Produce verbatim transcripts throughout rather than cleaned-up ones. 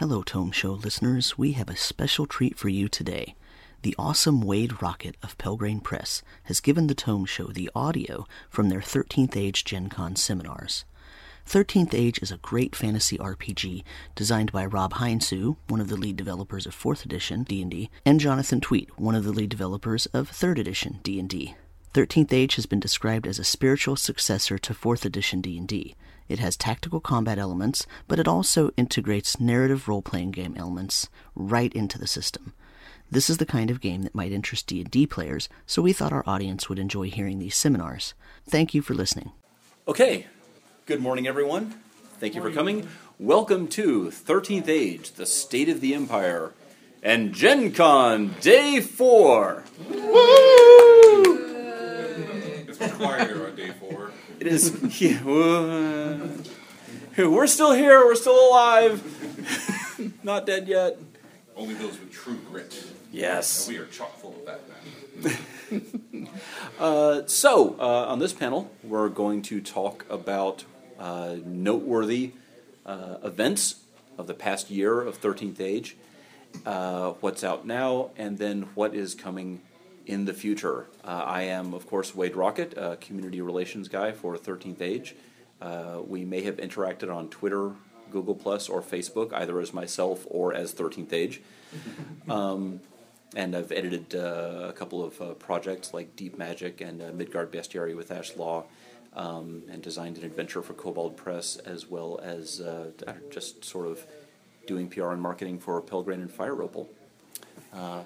Hello, Tome Show listeners. We have a special treat for you today. The awesome Wade Rockett of Pelgrane Press has given the Tome Show the audio from their thirteenth Age Gen Con seminars. thirteenth Age is a great fantasy R P G designed by Rob Heinsoo, one of the lead developers of fourth edition D and D, and Jonathan Tweet, one of the lead developers of third edition D and D. thirteenth Age has been described as a spiritual successor to fourth edition D and D. It has tactical combat elements, but it also integrates narrative role-playing game elements right into the system. This is the kind of game that might interest D and D players, so we thought our audience would enjoy hearing these seminars. Thank you for listening. Okay, good morning everyone. Thank you for coming. Welcome to thirteenth Age, the State of the Empire, and Gen Con Day four. Woo! It's quieter on Day four. It is. Yeah, uh, we're still here, we're still alive. Not dead yet. Only those with true grit. Yes. And we are chock full of that now. uh, so, uh, on this panel, we're going to talk about uh, noteworthy uh, events of the past year of thirteenth Age, uh, what's out now, and then what is coming in the future. Uh, I am, of course, Wade Rockett, a community relations guy for thirteenth Age. Uh, we may have interacted on Twitter, Google Plus, or Facebook, either as myself or as thirteenth Age. Um, and I've edited uh, a couple of uh, projects like Deep Magic and uh, Midgard Bestiary with Ash Law, um, and designed an adventure for Kobold Press, as well as uh, just sort of doing P R and marketing for Pelgrane and Fire Opal. Uh,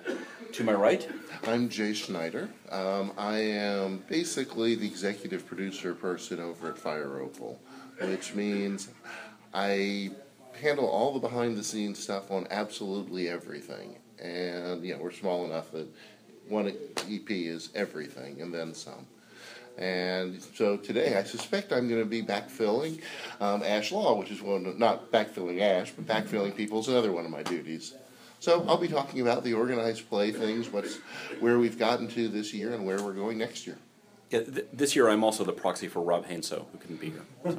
to my right, I'm Jay Schneider. Um, I am basically the executive producer person over at Fire Opal, which means I handle all the behind-the-scenes stuff on absolutely everything. And, you know, we're small enough that one E P is everything, and then some. And so today, I suspect I'm going to be backfilling um, Ash Law, which is one of, not backfilling Ash, but backfilling people is another one of my duties. So I'll be talking about the organized play things, what's where we've gotten to this year and where we're going next year. Yeah, th- this year, I'm also the proxy for Rob Heinsoo, who couldn't be here. So.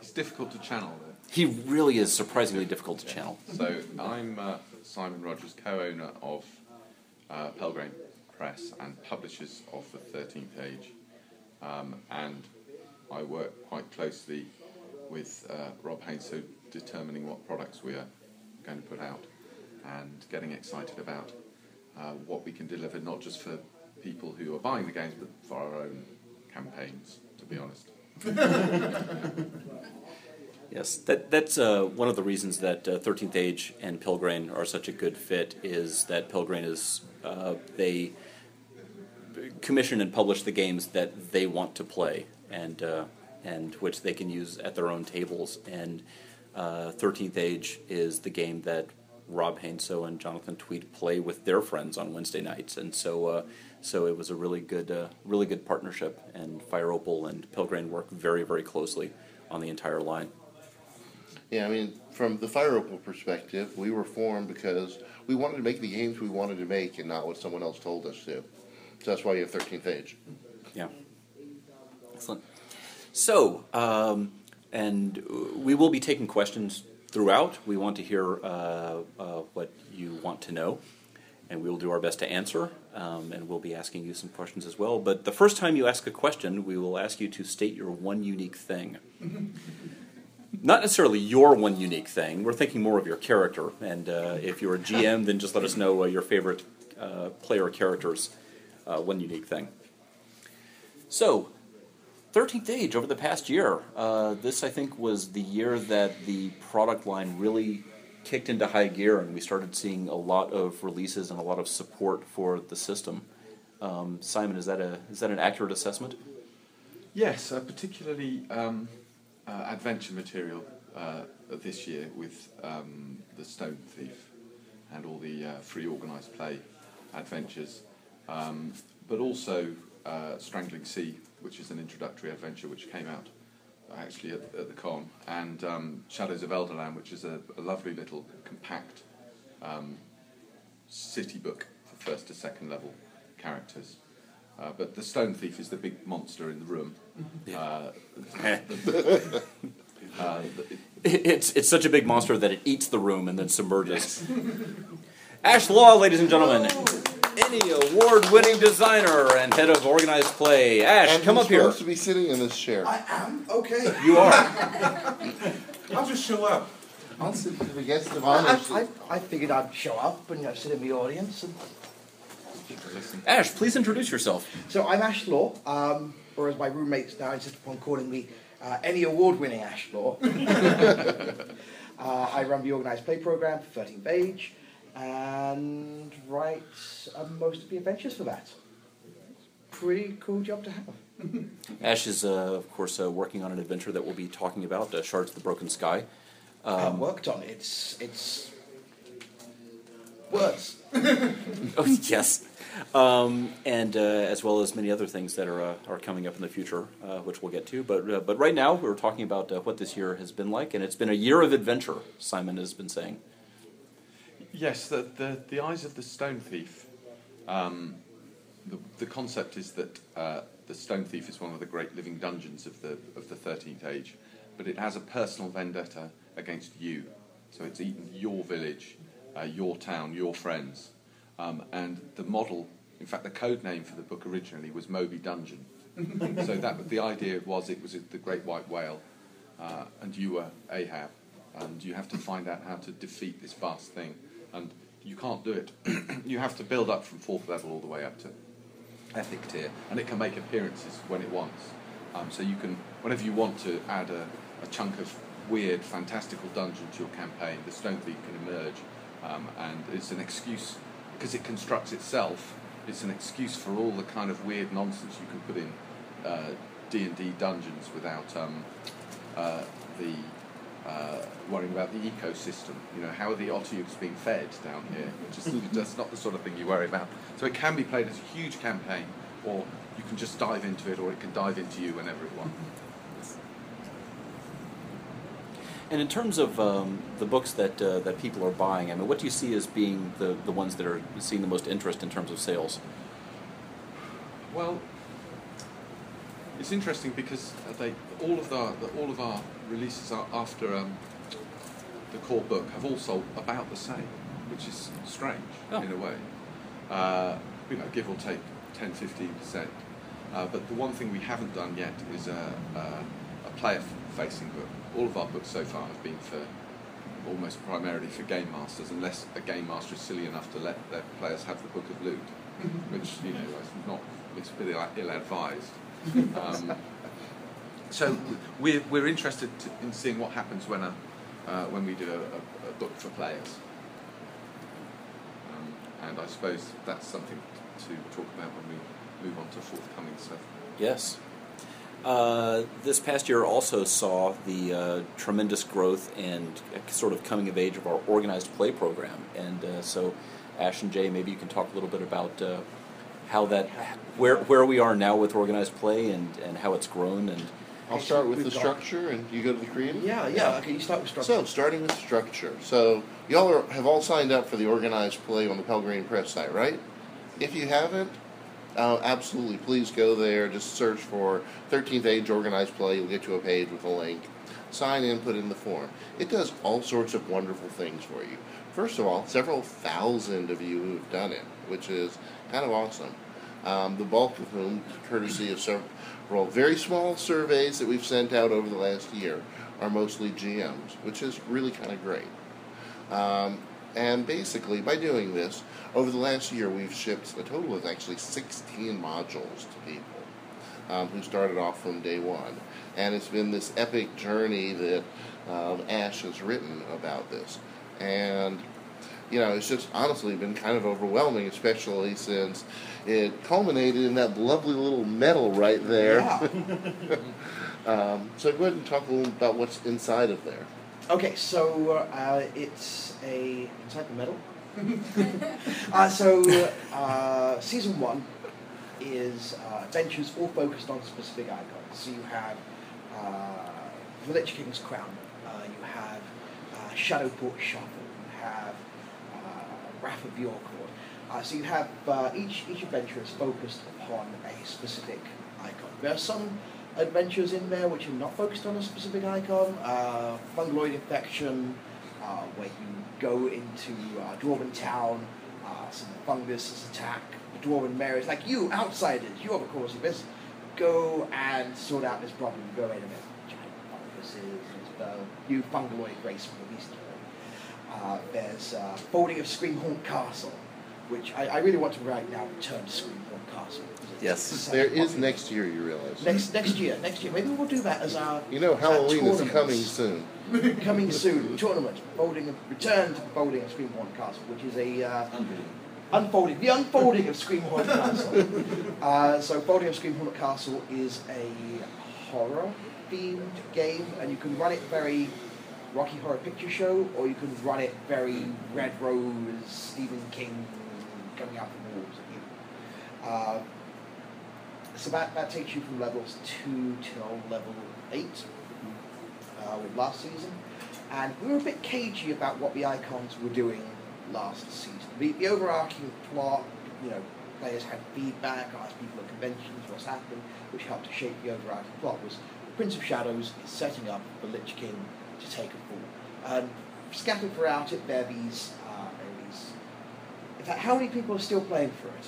It's difficult to channel, though. He really is surprisingly difficult to channel. So I'm uh, Simon Rogers, co-owner of uh, Pelgrane Press and publishers of the thirteenth Age, um, and I work quite closely with uh, Rob Heinsoo, determining what products we are going to put out and getting excited about uh, what we can deliver, not just for people who are buying the games, but for our own campaigns, to be honest. Yes, that that's uh, one of the reasons that uh, thirteenth Age and Pelgrane are such a good fit, is that Pelgrane is, uh, they commission and publish the games that they want to play, and uh, and which they can use at their own tables, and uh, thirteenth Age is the game that Rob Heinsoo and Jonathan Tweet play with their friends on Wednesday nights, and so uh, so it was a really good, uh, really good partnership. And Fire Opal and Pelgrane work very, very closely on the entire line. Yeah, I mean, from the Fire Opal perspective, we were formed because we wanted to make the games we wanted to make, and not what someone else told us to. So that's why you have thirteenth Age. Yeah, excellent. So, um, and we will be taking questions throughout. We want to hear uh, uh, what you want to know, and we will do our best to answer, um, and we'll be asking you some questions as well. But the first time you ask a question, we will ask you to state your one unique thing. Not necessarily your one unique thing. We're thinking more of your character, and uh, if you're a G M, then just let us know uh, your favorite uh, player character's uh, one unique thing. So, thirteenth Age over the past year. Uh, this, I think, was the year that the product line really kicked into high gear, and we started seeing a lot of releases and a lot of support for the system. Um, Simon, is that a is that an accurate assessment? Yes, uh, particularly um, uh, adventure material uh, this year with um, the Stone Thief and all the uh, free organised play adventures, um, but also uh, Strangling Sea, which is an introductory adventure which came out actually at, at the con, and um, Shadows of Elderland, which is a, a lovely little compact um, city book for first to second level characters. Uh, but the Stone Thief is the big monster in the room. Uh, Uh, it's it's such a big monster that it eats the room and then submerges. Ash Law, ladies and gentlemen, any award-winning designer and head of organized play. Ash, and come up here. You're supposed to be sitting in this chair. I am? Okay. You are. I'll just show up. I'll sit to the guest of honor. I, I, I figured I'd show up and I'd sit in the audience. And... Ash, please introduce yourself. So I'm Ash Law, um, or as my roommates now insist upon calling me, Uh, any award-winning Ash Law. uh, I run the organised play program for thirteenth Age and write uh, most of the adventures for that. Pretty cool job to have. Ash is, uh, of course, uh, working on an adventure that we'll be talking about, uh, Shards of the Broken Sky. Um, I worked on it. It's... it's... words. Oh, yes. Um, and uh, as well as many other things that are uh, are coming up in the future, uh, which we'll get to. But uh, but right now we're talking about uh, what this year has been like, and it's been a year of adventure. Simon has been saying. Yes, the the, the eyes of the Stone Thief. Um, the the concept is that uh, the Stone Thief is one of the great living dungeons of the of the thirteenth Age, but it has a personal vendetta against you. So it's eaten your village, uh, your town, your friends. Um, and the model, in fact, the code name for the book originally was Moby Dungeon. So that the idea was it was the Great White Whale, uh, and you were Ahab, and you have to find out how to defeat this vast thing, and you can't do it. You have to build up from fourth level all the way up to ethic tier, and it can make appearances when it wants. Um, so you can, whenever you want to add a, a chunk of weird, fantastical dungeon to your campaign, the Stone Thief can emerge, um, and it's an excuse. Because it constructs itself, it's an excuse for all the kind of weird nonsense you can put in uh, D and D dungeons without um, uh, the uh, worrying about the ecosystem. You know, how are the otters being fed down here? Just, that's not the sort of thing you worry about. So it can be played as a huge campaign, or you can just dive into it, or it can dive into you whenever it wants. And in terms of um, the books that uh, that people are buying, I mean, what do you see as being the, the ones that are seeing the most interest in terms of sales? Well, it's interesting because they all of our the, all of our releases are after um, the core book have all sold about the same, which is strange oh. in a way. Uh, you know, give or take ten, fifteen percent. Uh, but the one thing we haven't done yet is a, a, a player-facing book. All of our books so far have been for almost primarily for game masters, unless a game master is silly enough to let their players have the Book of Loot, which, you know, is not, it's pretty ill-advised. Um, so we're we're interested in seeing what happens when a uh, when we do a, a book for players, um, and I suppose that's something to talk about when we move on to forthcoming stuff. Yes. Uh, this past year also saw the uh, tremendous growth and sort of coming of age of our organized play program, and uh, so Ash and Jay, maybe you can talk a little bit about uh, how that, where where we are now with organized play and, and how it's grown. And I'll start with the structure, and you go to the creative. Yeah, yeah. Okay, you start with structure. So starting with structure, so y'all are, have all signed up for the organized play on the Pelgrane Press site, right? If you haven't. Uh, absolutely, please go there. Just search for thirteenth Age Organized Play. You'll get to a page with a link. Sign in, put in the form. It does all sorts of wonderful things for you. First of all, several thousand of you who've done it, which is kind of awesome. Um, the bulk of whom, courtesy of several very small surveys that we've sent out over the last year, are mostly G Ms, which is really kind of great. Um, And basically, by doing this, over the last year, we've shipped a total of actually sixteen modules to people um, who started off from day one. And it's been this epic journey that um, Ash has written about this. And, you know, it's just honestly been kind of overwhelming, especially since it culminated in that lovely little medal right there. Yeah. um, so go ahead and talk a little about what's inside of there. Okay, so uh, it's a inside the medal. uh, so uh, season one is uh, adventures all focused on specific icons. So you have uh, The Lich King's Crown, uh, you have uh, Shadowport Shuffle, you have uh, Graph of your chord. Uh, so you have uh, each each adventure is focused upon a specific icon. There are some adventures in there which are not focused on a specific icon. Uh, Fungaloid infection, uh, where you go into uh, Dwarven town, uh, some fungus attack, the Dwarven mayor is like, you outsiders, you are the cause of this, go and sort out this problem, go in a minute. The new Fungaloid race released. Uh, there's uh, Folding of Screamhaunt Castle, which I, I really want to right now return to Screamhaunt Castle. Yes, there is popular. Next year, you realize. Next next year, next year. Maybe we'll do that as our. You know, Halloween is coming soon. Coming soon, tournament. Folding of, return to Folding of Screamhaunt Castle, which is a. Uh, unfolding. The unfolding of Screamhaunt Castle. Uh, so, Folding of Screamhaunt Castle is a horror themed game, and you can run it very Rocky Horror Picture Show, or you can run it very Red Rose, Stephen King coming out the walls at you. Uh, so that, that takes you from levels two till level eight uh, with last season, and we were a bit cagey about what the icons were doing last season. The, the overarching plot, you know, players had feedback, asked people at conventions what's happened, which helped to shape the overarching plot. Was Prince of Shadows is setting up the Lich King to take a fall. And scattered throughout it, there are these... Uh, these... In fact, how many people are still playing for it?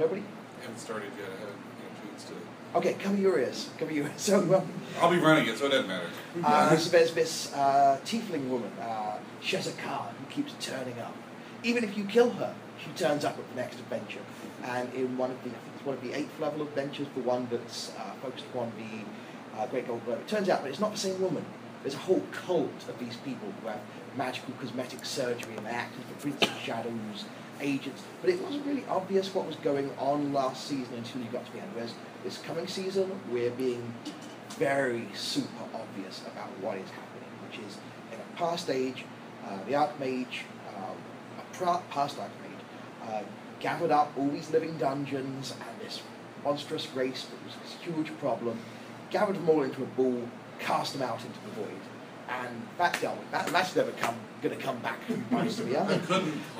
Nobody? I haven't started yet. I haven't had a chance to... Okay, cover your ears. Cover your ears. So, well, I'll be running it, so it doesn't matter. Uh, so there's this uh, tiefling woman, uh, Shezhakar, who keeps turning up. Even if you kill her, she turns up at the next adventure. And in one of the... one of the eighth level adventures, the one that's uh, focused upon the uh, Great Gold Globe. It turns out that it's not the same woman. There's a whole cult of these people who have magical cosmetic surgery and they act as the Prince of Shadows agents. But it wasn't really obvious what was going on last season until you got to the end. Whereas this coming season, we're being very super obvious about what is happening, which is in a past age, uh, the Archmage, um, a pra past Archmage, uh, gathered up all these living dungeons and this monstrous race that was this huge problem, gathered them all into a ball, cast them out into the void, and that dealt with that. And that's never come, going to come back most of the other.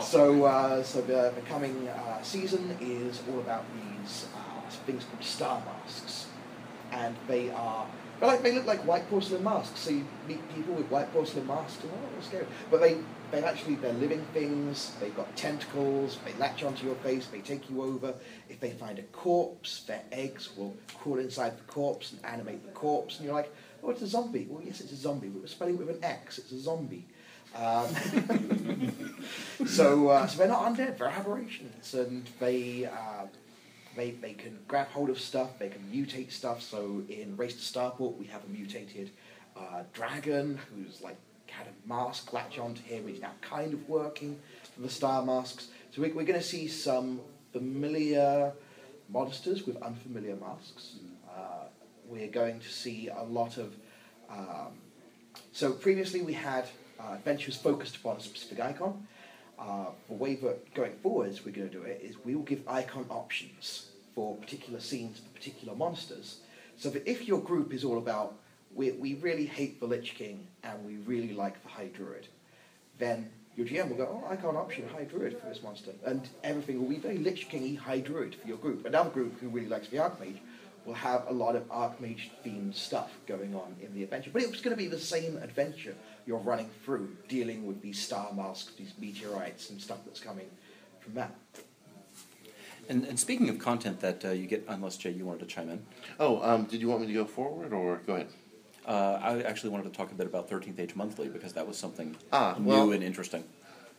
So, uh, so the, the coming uh, season is all about these uh, things called star masks, and they are they like they look like white porcelain masks. So you meet people with white porcelain masks, and oh, that's scary. But they They actually, they're living things, they've got tentacles, they latch onto your face, they take you over. If they find a corpse, their eggs will crawl inside the corpse and animate the corpse. And you're like, oh, it's a zombie. Well, yes, it's a zombie. We're spelling it with an X, it's a zombie. Um, so, uh, so they're not undead, they're aberrations. And they, uh, they, they can grab hold of stuff, they can mutate stuff. So in Race to Starport, we have a mutated uh, dragon who's like, had a mask latch onto him, he's now kind of working for the star masks. So we, we're going to see some familiar monsters with unfamiliar masks. Uh, we're going to see a lot of... Um, so previously we had uh, adventures focused upon a specific icon. Uh, the way that going forwards we're going to do it is we will give icon options for particular scenes, for particular monsters. So that if your group is all about We, we really hate the Lich King, and we really like the High Druid, then your G M will go, oh, I can't option High Druid for this monster. And everything will be very Lich King-y High Druid for your group. Another group who really likes the Archmage will have a lot of Archmage-themed stuff going on in the adventure. But it's going to be the same adventure you're running through, dealing with these star masks, these meteorites, and stuff that's coming from that. And, and speaking of content that uh, you get, unless, Jay, you wanted to chime in. Oh, um, did you want me to go forward, or go ahead? Uh, I actually wanted to talk a bit about thirteenth Age Monthly, because that was something ah, well, new and interesting.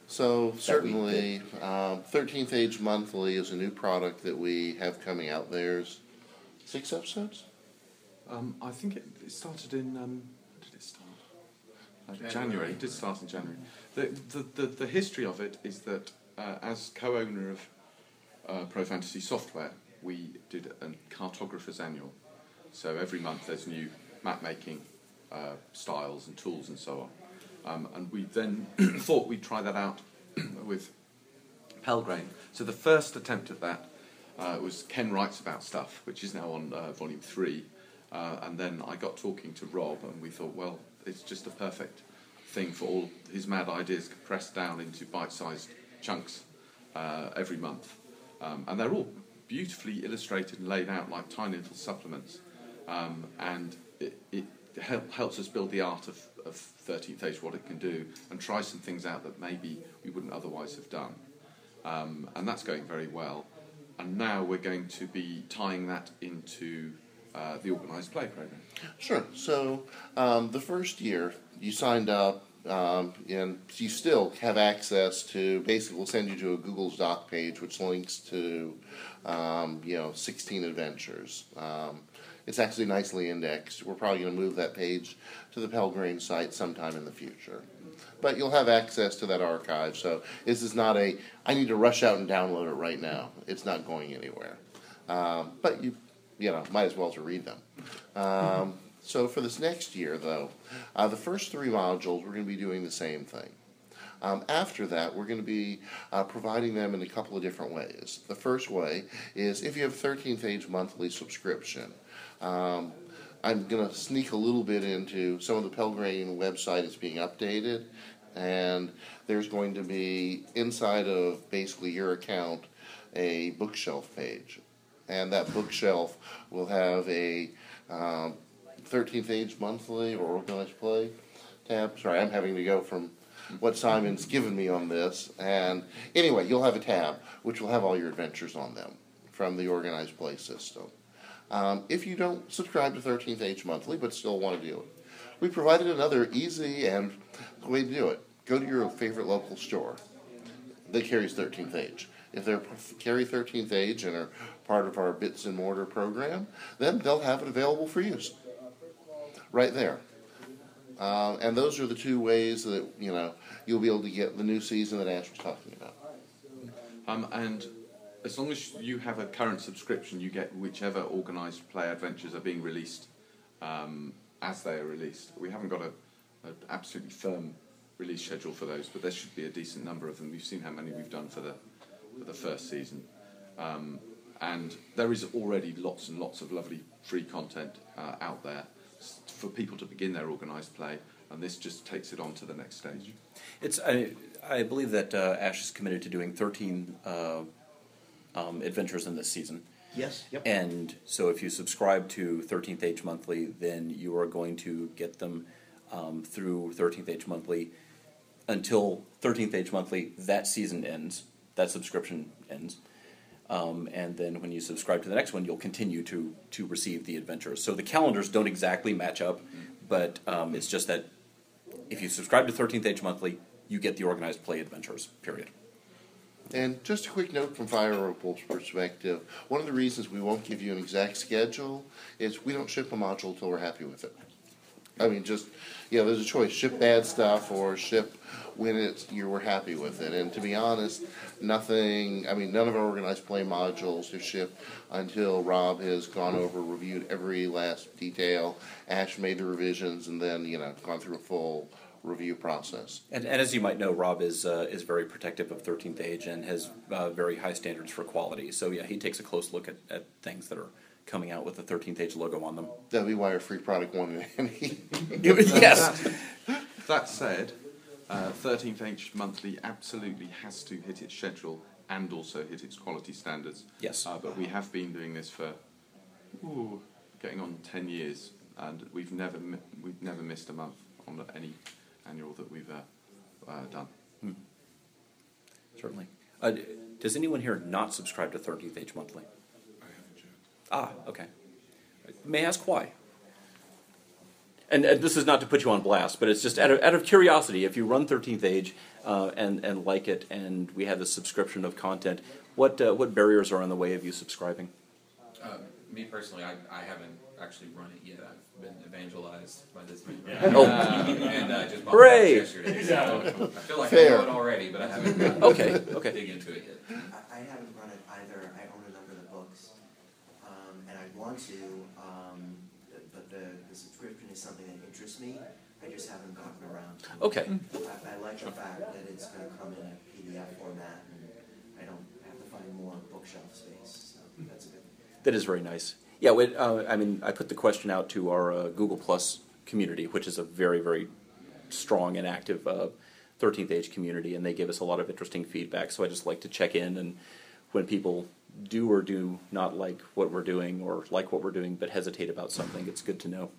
So, certainly, um, thirteenth Age Monthly is a new product that we have coming out. There's six episodes? Um, I think it, it started in... Um, when did it start? Like January. January. It did start in January. The, the, the, the history of it is that, uh, as co-owner of uh, Pro Fantasy Software, we did a Cartographer's Annual. So every month there's new... map-making uh, styles and tools and so on. Um, and we then thought we'd try that out with Pelgrane. So the first attempt at that uh, was Ken Writes About Stuff, which is now on uh, Volume three. Uh, and then I got talking to Rob, and we thought, well, it's just a perfect thing for all his mad ideas compressed down into bite-sized chunks uh, every month. Um, and they're all beautifully illustrated and laid out like tiny little supplements, um, and it, it help, helps us build the art of, of thirteenth Age, what it can do, and try some things out that maybe we wouldn't otherwise have done. Um, and that's going very well. And now we're going to be tying that into uh, the organised play programme. Sure. So um, the first year you signed up, Um, and you still have access to, basically we'll send you to a Google Doc page which links to, um, you know, sixteen adventures. Um, it's actually nicely indexed. We're probably going to move that page to the Pelgrane site sometime in the future. But you'll have access to that archive, so this is not a, I need to rush out and download it right now. It's not going anywhere. Um, but you, you know, might as well to read them. Um, mm-hmm. So for this next year, though, uh, the first three modules, we're going to be doing the same thing. Um, after that, we're going to be uh, providing them in a couple of different ways. The first way is if you have a thirteenth Age monthly subscription. Um, I'm going to sneak a little bit into some of the Pelgrane website is being updated, and there's going to be, inside of basically your account, a bookshelf page. And that bookshelf will have a... Um, thirteenth Age Monthly or Organized Play tab. Sorry, I'm having to go from what Simon's given me on this. And anyway, you'll have a tab which will have all your adventures on them from the Organized Play system. Um, if you don't subscribe to thirteenth Age Monthly but still want to do it, we provided another easy and way to do it. Go to your favorite local store that carries thirteenth Age. If they carry thirteenth Age and are part of our Bits and Mortar program, then they'll have it available for use. Right there. Um, and those are the two ways that, you know, you'll be able to get the new season that Ash was talking about. Um, and as long as you have a current subscription, you get whichever organised play adventures are being released um, as they are released. We haven't got an absolutely firm release schedule for those, but there should be a decent number of them. We've seen how many we've done for the, for the first season. Um, and there is already lots and lots of lovely free content uh, out there for people to begin their organised play, and this just takes it on to the next stage. It's I, I believe that uh, Ash is committed to doing thirteen uh, um, adventures in this season. Yes. Yep. And so if you subscribe to thirteenth Age Monthly, then you are going to get them um, through thirteenth Age Monthly until thirteenth Age Monthly, that season ends, that subscription ends. Um, and then when you subscribe to the next one, you'll continue to, to receive the adventures. So the calendars don't exactly match up, but um, it's just that if you subscribe to thirteenth Age Monthly, you get the Organized Play adventures, period. And just a quick note from Fire Opal's perspective, one of the reasons we won't give you an exact schedule is we don't ship a module until we're happy with it. I mean, just, you know, there's a choice, ship bad stuff or ship when it's, you were happy with it. And to be honest, nothing, I mean, none of our Organized Play modules have shipped until Rob has gone over, reviewed every last detail, Ash made the revisions, and then, you know, gone through a full review process. And, and as you might know, Rob is uh, is very protective of thirteenth Age and has uh, very high standards for quality. So, yeah, he takes a close look at, at things that are coming out with the thirteenth Age logo on them. That'd be why our free product won any. Yes. That, that said, uh, thirteenth Age Monthly absolutely has to hit its schedule and also hit its quality standards. Yes. Uh, but we have been doing this for ooh, getting on ten years, and we've never mi- we've never missed a month on any annual that we've uh, uh, done. Hmm. Certainly. Uh, does anyone here not subscribe to thirteenth Age Monthly? Ah, okay. May I ask why? And, and this is not to put you on blast, but it's just out of, out of curiosity. If you run thirteenth Age uh, and and like it, and we have a subscription of content, what uh, what barriers are in the way of you subscribing? Uh, me personally, I, I haven't actually run it yet. I've been evangelized by this man. Yeah. Oh, uh, and I uh, just bought it yesterday. So I feel like Fair. I know it already, but I haven't. okay, okay. Dig into it yet. I, I haven't run it either. I own a number of the books. And I want to, um, but the, the subscription is something that interests me. I just haven't gotten around to it. Okay. I, I like the fact that it's going to come in a P D F format, and I don't have to find more bookshelf space, so that's a good thing. That is very nice. Yeah, we, uh, I mean, I put the question out to our uh, Google Plus community, which is a very, very strong and active uh, thirteenth Age community, and they gave us a lot of interesting feedback, so I just like to check in, and when people do or do not like what we're doing, or like what we're doing but hesitate about something, it's good to know.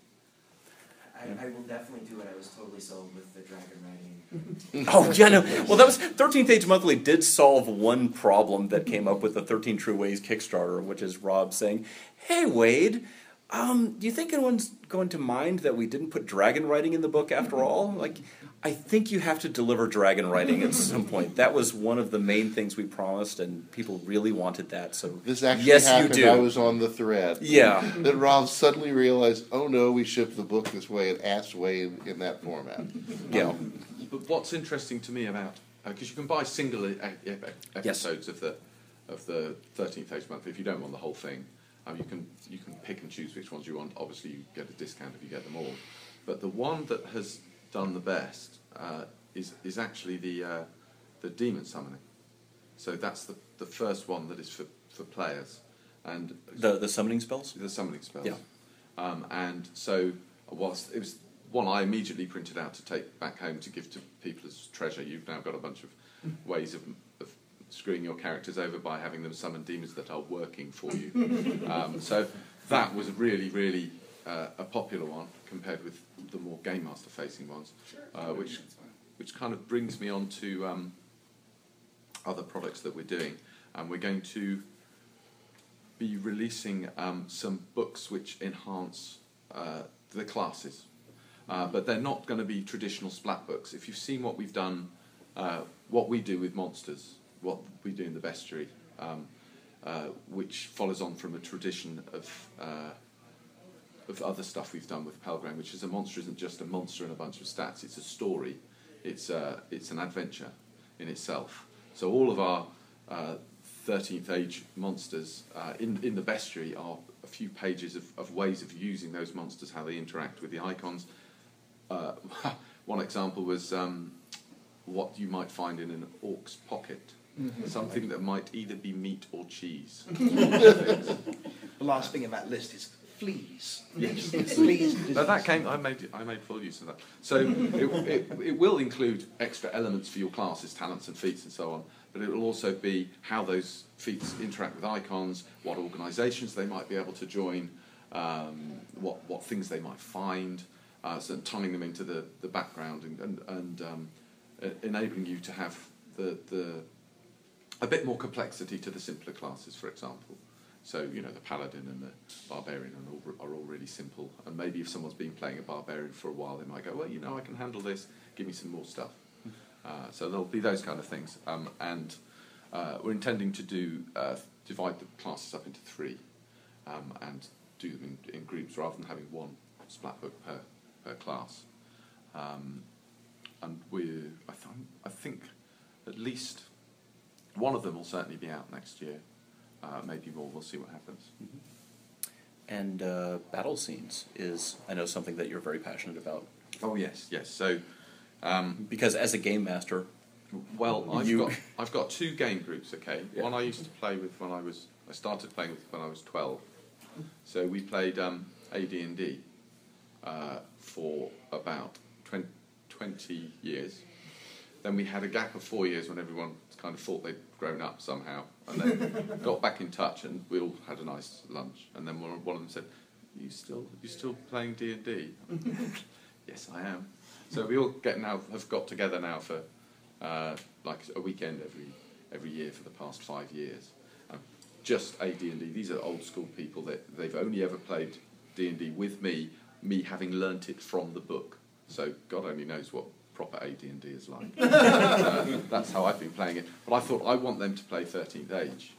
I, I will definitely do it. I was totally sold with the dragon riding. Oh, yeah, no. Well, that was... thirteenth Age Monthly did solve one problem that came up with the thirteen True Ways Kickstarter, which is Rob saying, hey, Wade, um, do you think anyone's going to mind that we didn't put dragon riding in the book after all? Like, I think you have to deliver dragon riding at some point. That was one of the main things we promised, and people really wanted that. So this actually yes, happened. You do. I was on the thread. Yeah. Then Rob suddenly realized, oh no, we shipped the book this way and asked Wade in, in that format. Yeah. Um, but what's interesting to me about because uh, you can buy single e- e- episodes yes. of the of the thirteenth Age Monthly if you don't want the whole thing. Um, you can you can pick and choose which ones you want. Obviously, you get a discount if you get them all. But the one that has done the best uh, is is actually the uh, the demon summoning. So that's the the first one that is for, for players, and the the summoning spells. The summoning spells. Yeah. Um, and so whilst it was one I immediately printed out to take back home to give to people as treasure. You've now got a bunch of ways of, of screwing your characters over by having them summon demons that are working for you. um, so that was really really. Uh, a popular one compared with the more game master facing ones, sure. uh, which which kind of brings me on to um, other products that we're doing, and we're going to be releasing um, some books which enhance uh, the classes, uh, but they're not going to be traditional splat books. If you've seen what we've done, uh, what we do with monsters, what we do in the bestiary, um, uh, which follows on from a tradition of uh, of other stuff we've done with Pelgrane, which is a monster isn't just a monster and a bunch of stats, it's a story, it's a, it's an adventure in itself. So all of our uh, thirteenth Age monsters uh, in, in the bestiary are a few pages of, of ways of using those monsters, how they interact with the icons. Uh, one example was um, what you might find in an orc's pocket. Mm-hmm. Something that might either be meat or cheese. The last thing in that list is fleas. Yes. Fleas. But that came. I made. I made full use of that. So it, it it will include extra elements for your classes, talents and feats, and so on. But it will also be how those feats interact with icons, what organisations they might be able to join, um, what what things they might find, uh, so tying them into the, the background and and, and um, enabling you to have the the a bit more complexity to the simpler classes, for example. So, you know, the paladin and the barbarian are all, are all really simple. And maybe if someone's been playing a barbarian for a while, they might go, well, you know, I can handle this. Give me some more stuff. Uh, so there'll be those kind of things. Um, and uh, we're intending to do uh, divide the classes up into three um, and do them in, in groups rather than having one splat book per, per class. Um, and we're, I, th- I think at least one of them will certainly be out next year. Uh, maybe more. We'll see what happens. Mm-hmm. And uh, battle scenes is, I know, something that you're very passionate about. Oh yes, yes. So, um, because as a game master, well, I've you... got I've got two game groups. Okay, yeah. One I used to play with when I was I started playing with when I was twelve. So we played um, A D and D uh, for about twenty years. Then we had a gap of four years when everyone kind of thought they'd grown up somehow, and then got back in touch, and we all had a nice lunch. And then one of them said, "Are you still, are you still playing D and D?" Yes, I am. So we all get now have got together now for uh, like a weekend every every year for the past five years. Um, just A D and D. These are old school people that they've only ever played D and D with me. Me having learnt it from the book. So God only knows what proper A D and D is like. uh, that's how I've been playing it. But I thought, I want them to play thirteenth Age.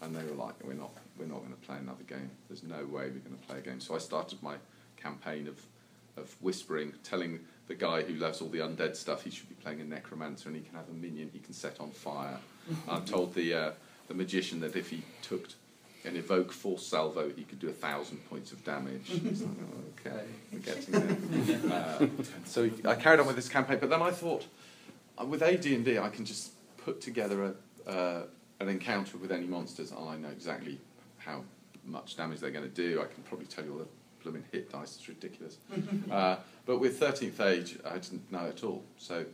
And they were like, we're not we're not going to play another game. There's no way we're going to play a game. So I started my campaign of, of whispering, telling the guy who loves all the undead stuff he should be playing a necromancer and he can have a minion he can set on fire. I told the, uh, the magician that if he took an evoke force salvo, he could do a thousand points of damage. It's like, oh, okay, we're getting there. Uh, so I carried on with this campaign, but then I thought, with A D and D, I can just put together a, uh, an encounter with any monsters, and I know exactly how much damage they're going to do. I can probably tell you all the blooming hit dice. It's ridiculous. Uh, but with thirteenth Age, I didn't know at all. So,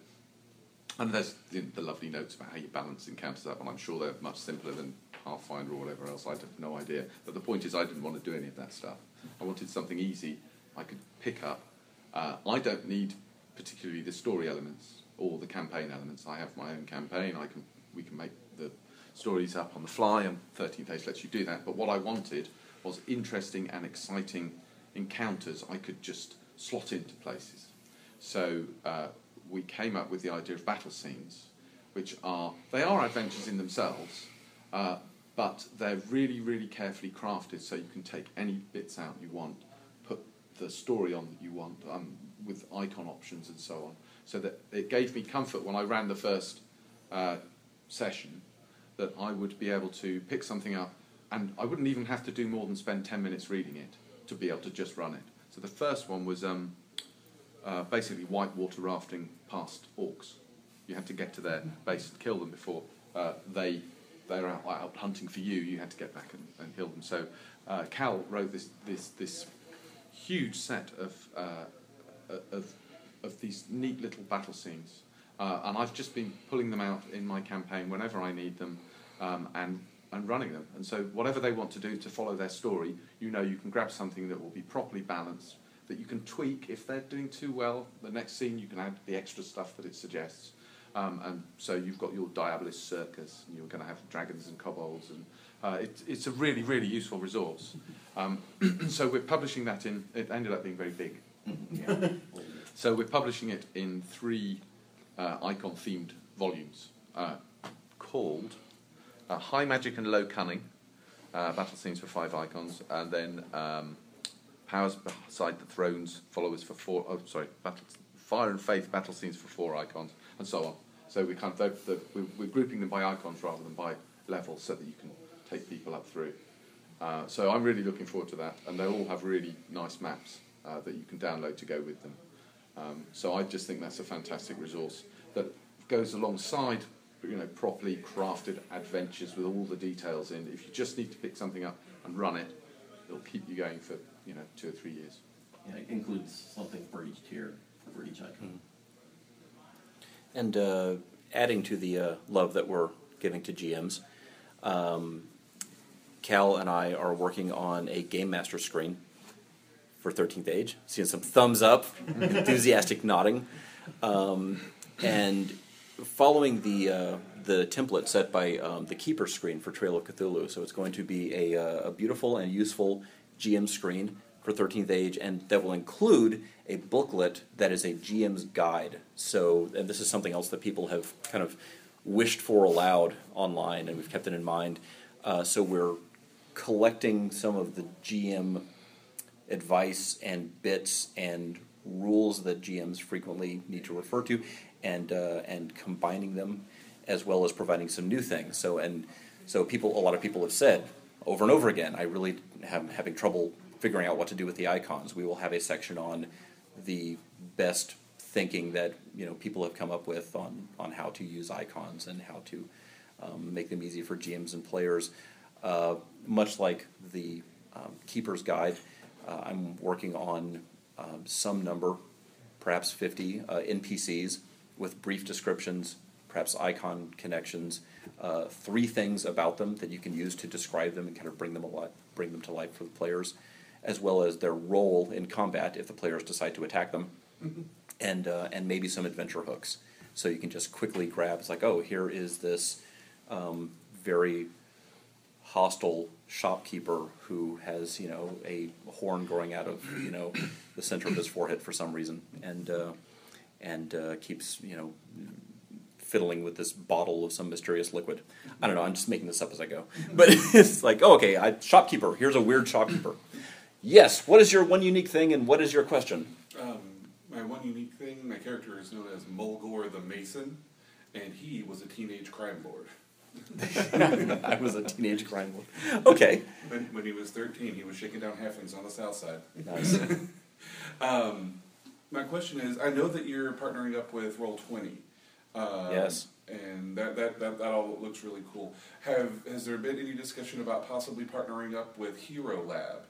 and there's the, the lovely notes about how you balance encounters up, and I'm sure they're much simpler than Pathfinder find or whatever else, I have no idea. But the point is I didn't want to do any of that stuff. I wanted something easy I could pick up. Uh, I don't need particularly the story elements or the campaign elements. I have my own campaign. I can we can make the stories up on the fly, and thirteenth Age lets you do that. But what I wanted was interesting and exciting encounters I could just slot into places. So uh, we came up with the idea of battle scenes, which are, they are adventures in themselves, uh, but they're really, really carefully crafted, so you can take any bits out you want, put the story on that you want, um, with icon options and so on. So that it gave me comfort when I ran the first uh, session, that I would be able to pick something up, and I wouldn't even have to do more than spend ten minutes reading it to be able to just run it. So the first one was um, uh, basically whitewater rafting past orcs. You had to get to their base and kill them before uh, they they were out, out hunting for you. You had to get back and, and kill them. So uh, Cal wrote this this this huge set of uh, of of these neat little battle scenes. Uh, and I've just been pulling them out in my campaign whenever I need them, um, and, and running them. And so whatever they want to do to follow their story, you know you can grab something that will be properly balanced, that you can tweak. If they're doing too well, the next scene you can add the extra stuff that it suggests. Um, and so you've got your Diabolus Circus, and you're going to have dragons and kobolds. And uh, it, it's a really, really useful resource. Um, so we're publishing that in... It ended up being very big. Yeah. So we're publishing it in three... Uh, icon-themed volumes uh, called uh, High Magic and Low Cunning, uh, Battle Scenes for Five Icons, and then um, Powers Beside the Thrones, Followers for Four, oh, sorry, battle, Fire and Faith, Battle Scenes for Four Icons, and so on. So we kind of, they're, they're, we're, we're grouping them by icons rather than by levels so that you can take people up through. Uh, so I'm really looking forward to that, and they all have really nice maps uh, that you can download to go with them. Um, so I just think that's a fantastic resource that goes alongside, you know, properly crafted adventures with all the details in. If you just need to pick something up and run it, it'll keep you going for, you know, two or three years. Yeah, it includes something for each tier, for each icon. Mm-hmm. And uh, adding to the uh, love that we're giving to G Ms, um, Cal and I are working on a Game Master screen for thirteenth Age, seeing some thumbs up, enthusiastic nodding, um, and following the uh, the template set by um, the Keeper screen for Trail of Cthulhu. So it's going to be a, uh, a beautiful and useful G M screen for thirteenth Age, and that will include a booklet that is a G M's guide. So, and this is something else that people have kind of wished for aloud online, and we've kept it in mind. Uh, so we're collecting some of the G M advice and bits and rules that G Ms frequently need to refer to, and uh, and combining them, as well as providing some new things. So and so, people, a lot of people have said over and over again, I really am having trouble figuring out what to do with the icons. We will have a section on the best thinking that, you know, people have come up with on on how to use icons and how to um, make them easy for G Ms and players. Uh, much like the um, Keeper's Guide. Uh, I'm working on um, some number, perhaps fifty, uh, N P Cs with brief descriptions, perhaps icon connections, uh, three things about them that you can use to describe them and kind of bring them, a lot, bring them to life for the players, as well as their role in combat if the players decide to attack them, mm-hmm. and uh, and maybe some adventure hooks. So you can just quickly grab, it's like, oh, here is this um, very hostile shopkeeper who has, you know, a horn growing out of, you know, the center of his forehead for some reason, and uh, and uh, keeps, you know, fiddling with this bottle of some mysterious liquid. I don't know, I'm just making this up as I go. But it's like, oh, okay, I, shopkeeper, here's a weird shopkeeper. Yes, what is your one unique thing, and what is your question? Um, my one unique thing, my character is known as Mulgore the Mason, and he was a teenage crime lord. I was a teenage crime lord. Okay. When, when he was thirteen, he was shaking down halflings on the south side. Nice. um, my question is, I know that you're partnering up with Roll twenty. Um, yes. And that, that, that, that all looks really cool. Have Has there been any discussion about possibly partnering up with Hero Lab?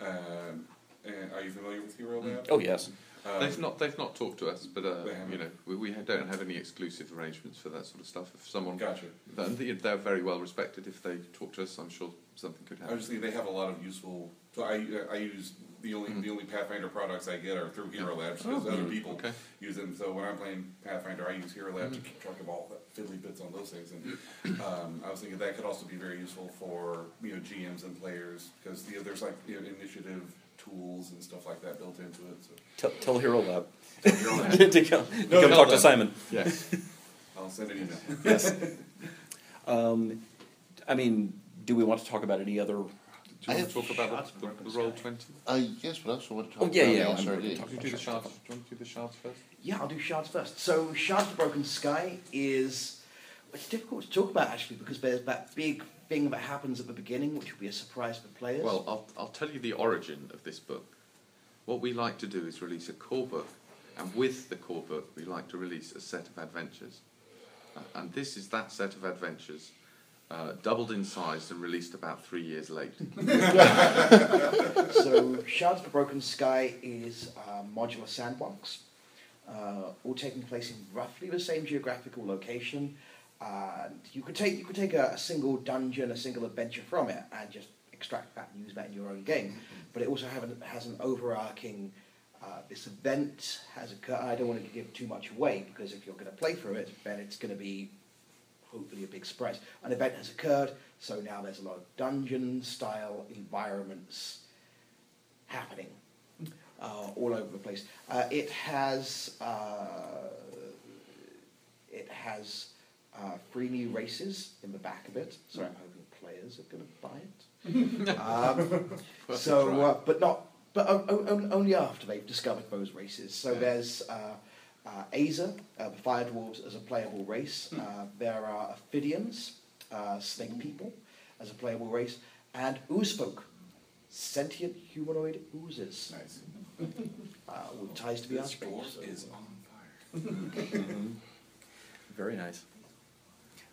Um, and are you familiar with Hero Lab? Oh, yes. Um, they've not they've not talked to us, but uh, you know we, we don't have any exclusive arrangements for that sort of stuff. If someone gotcha, they're, they're very well respected. If they talk to us, I'm sure something could happen. Obviously, they have a lot of useful. So I I use the only mm. the only Pathfinder products I get are through Hero yeah. Labs because oh, other people okay. use them. So when I'm playing Pathfinder, I use Hero Labs mm. to keep track of all the fiddly bits on those things. And um, I was thinking that could also be very useful for you know G Ms and players because you know, there's like you know, initiative tools and stuff like that built into it. So. Tell, tell Hero Lab tell Hero Lab. to come, no, come no, talk no, to Simon. Yes, I'll send an email. Yes. Um, I mean, do we want to talk about any other? Do you want to talk about the, the, the Roll twenty? Uh, yes, but I also want to talk oh, yeah, about yeah, the talk do, you do, the shards, do you want to do the Shards first? Yeah, I'll do Shards first. So Shards of the Broken Sky is... It's difficult to talk about, actually, because there's that big thing that happens at the beginning, which will be a surprise for players. Well, I'll, I'll tell you the origin of this book. What we like to do is release a core book, and with the core book, we like to release a set of adventures. Uh, and this is that set of adventures... Uh, doubled in size and released about three years late. So, Shards of the Broken Sky is a modular sandbox, uh, all taking place in roughly the same geographical location. Uh, you could take you could take a, a single dungeon, a single adventure from it, and just extract that and use that in your own game. But it also have an, has an overarching. Uh, this event has a. I don't want to give too much away because if you're going to play through it, then it's going to be. Hopefully a big surprise. An event has occurred, so now there's a lot of dungeon-style environments happening uh, all over the place. Uh, it has uh, it has uh, three new races in the back of it, so I'm hoping players are going to buy it. um, so, uh, but not, but o- o- only after they've discovered those races. So yeah. there's. Uh, Uh, Aza, uh, the Fire Dwarves, as a playable race. Hmm. Uh, there are Ophidians, uh, Snake People, as a playable race. And Oozefolk, sentient humanoid oozes. Nice. uh, with ties to the Earth. This is on fire. mm-hmm. Very nice.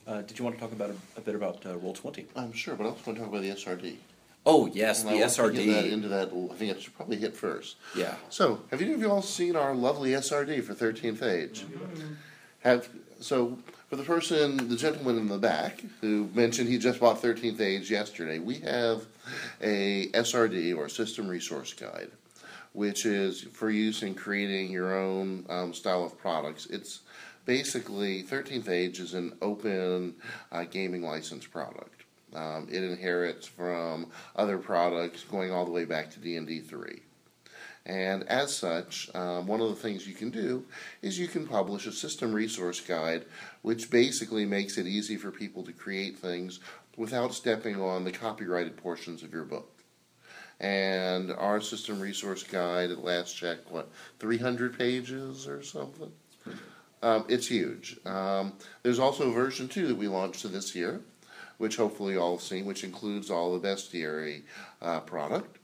Uh, did you want to talk about a, a bit about uh, Roll twenty? I'm sure, but I also want to talk about the S R D. Oh, yes, and the I S R D. Get that into that, I think it should probably hit first. Yeah. So, have any of you all seen our lovely S R D for thirteenth Age? Mm-hmm. Have So, for the person, the gentleman in the back, who mentioned he just bought thirteenth Age yesterday, we have a S R D, or System Resource Guide, which is for use in creating your own um, style of products. It's basically, thirteenth Age is an open uh, gaming license product. Um, it inherits from other products going all the way back to D and D three. And as such, um, one of the things you can do is you can publish a system resource guide, which basically makes it easy for people to create things without stepping on the copyrighted portions of your book. And our system resource guide, at last check, what, three hundred pages or something? Um, it's huge. Um, there's also version two that we launched this year, which hopefully you all have seen, which includes all the bestiary uh, product.